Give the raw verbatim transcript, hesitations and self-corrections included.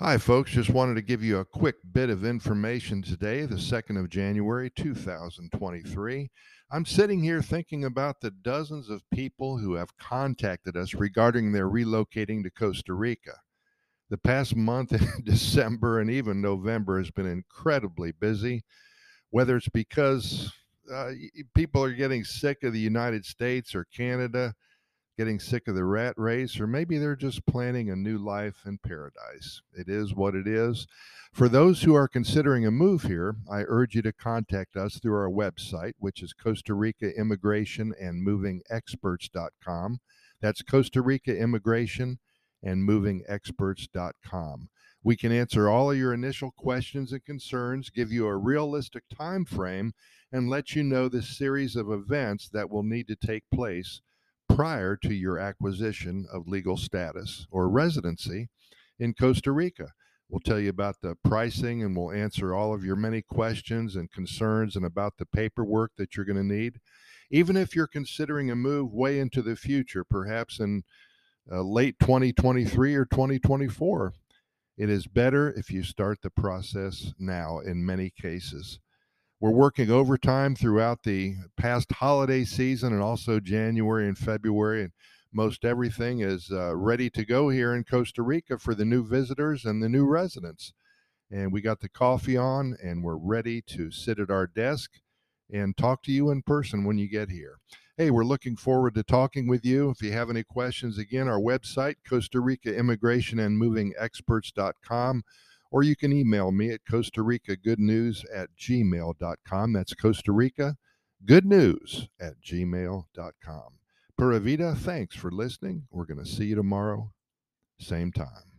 Hi folks, just wanted to give you a quick bit of information today, the second of January two thousand twenty-three. I'm sitting here thinking about the dozens of people who have contacted us regarding their relocating to Costa Rica. The past month, December and even November, has been incredibly busy, whether it's because uh, people are getting sick of the United States or Canada, getting sick of the rat race, or maybe they're just planning a new life in paradise. It is what it is. For those who are considering a move here, I urge you to contact us through our website, which is Costa Rica Immigration and Moving Experts dot com. That's Costa Rica Immigration and Moving Experts dot com. We can answer all of your initial questions and concerns, give you a realistic time frame, and let you know the series of events that will need to take place prior to your acquisition of legal status or residency in Costa Rica. We'll tell you about the pricing, and we'll answer all of your many questions and concerns and about the paperwork that you're going to need. Even if you're considering a move way into the future, perhaps in uh, late twenty twenty-three or twenty twenty-four, it is better if you start the process now in many cases. We're working overtime throughout the past holiday season and also January and February, and most everything is uh, ready to go here in Costa Rica for the new visitors and the new residents. And we got the coffee on, and we're ready to sit at our desk and talk to you in person when you get here. Hey, we're looking forward to talking with you. If you have any questions, again, our website, Costa Rica Immigration and Moving Experts dot com. Or you can email me at Costa Rica Good News at gmail dot com. That's Costa Rica Good News at gmail dot com. Pura Vida, thanks for listening. We're going to see you tomorrow, same time.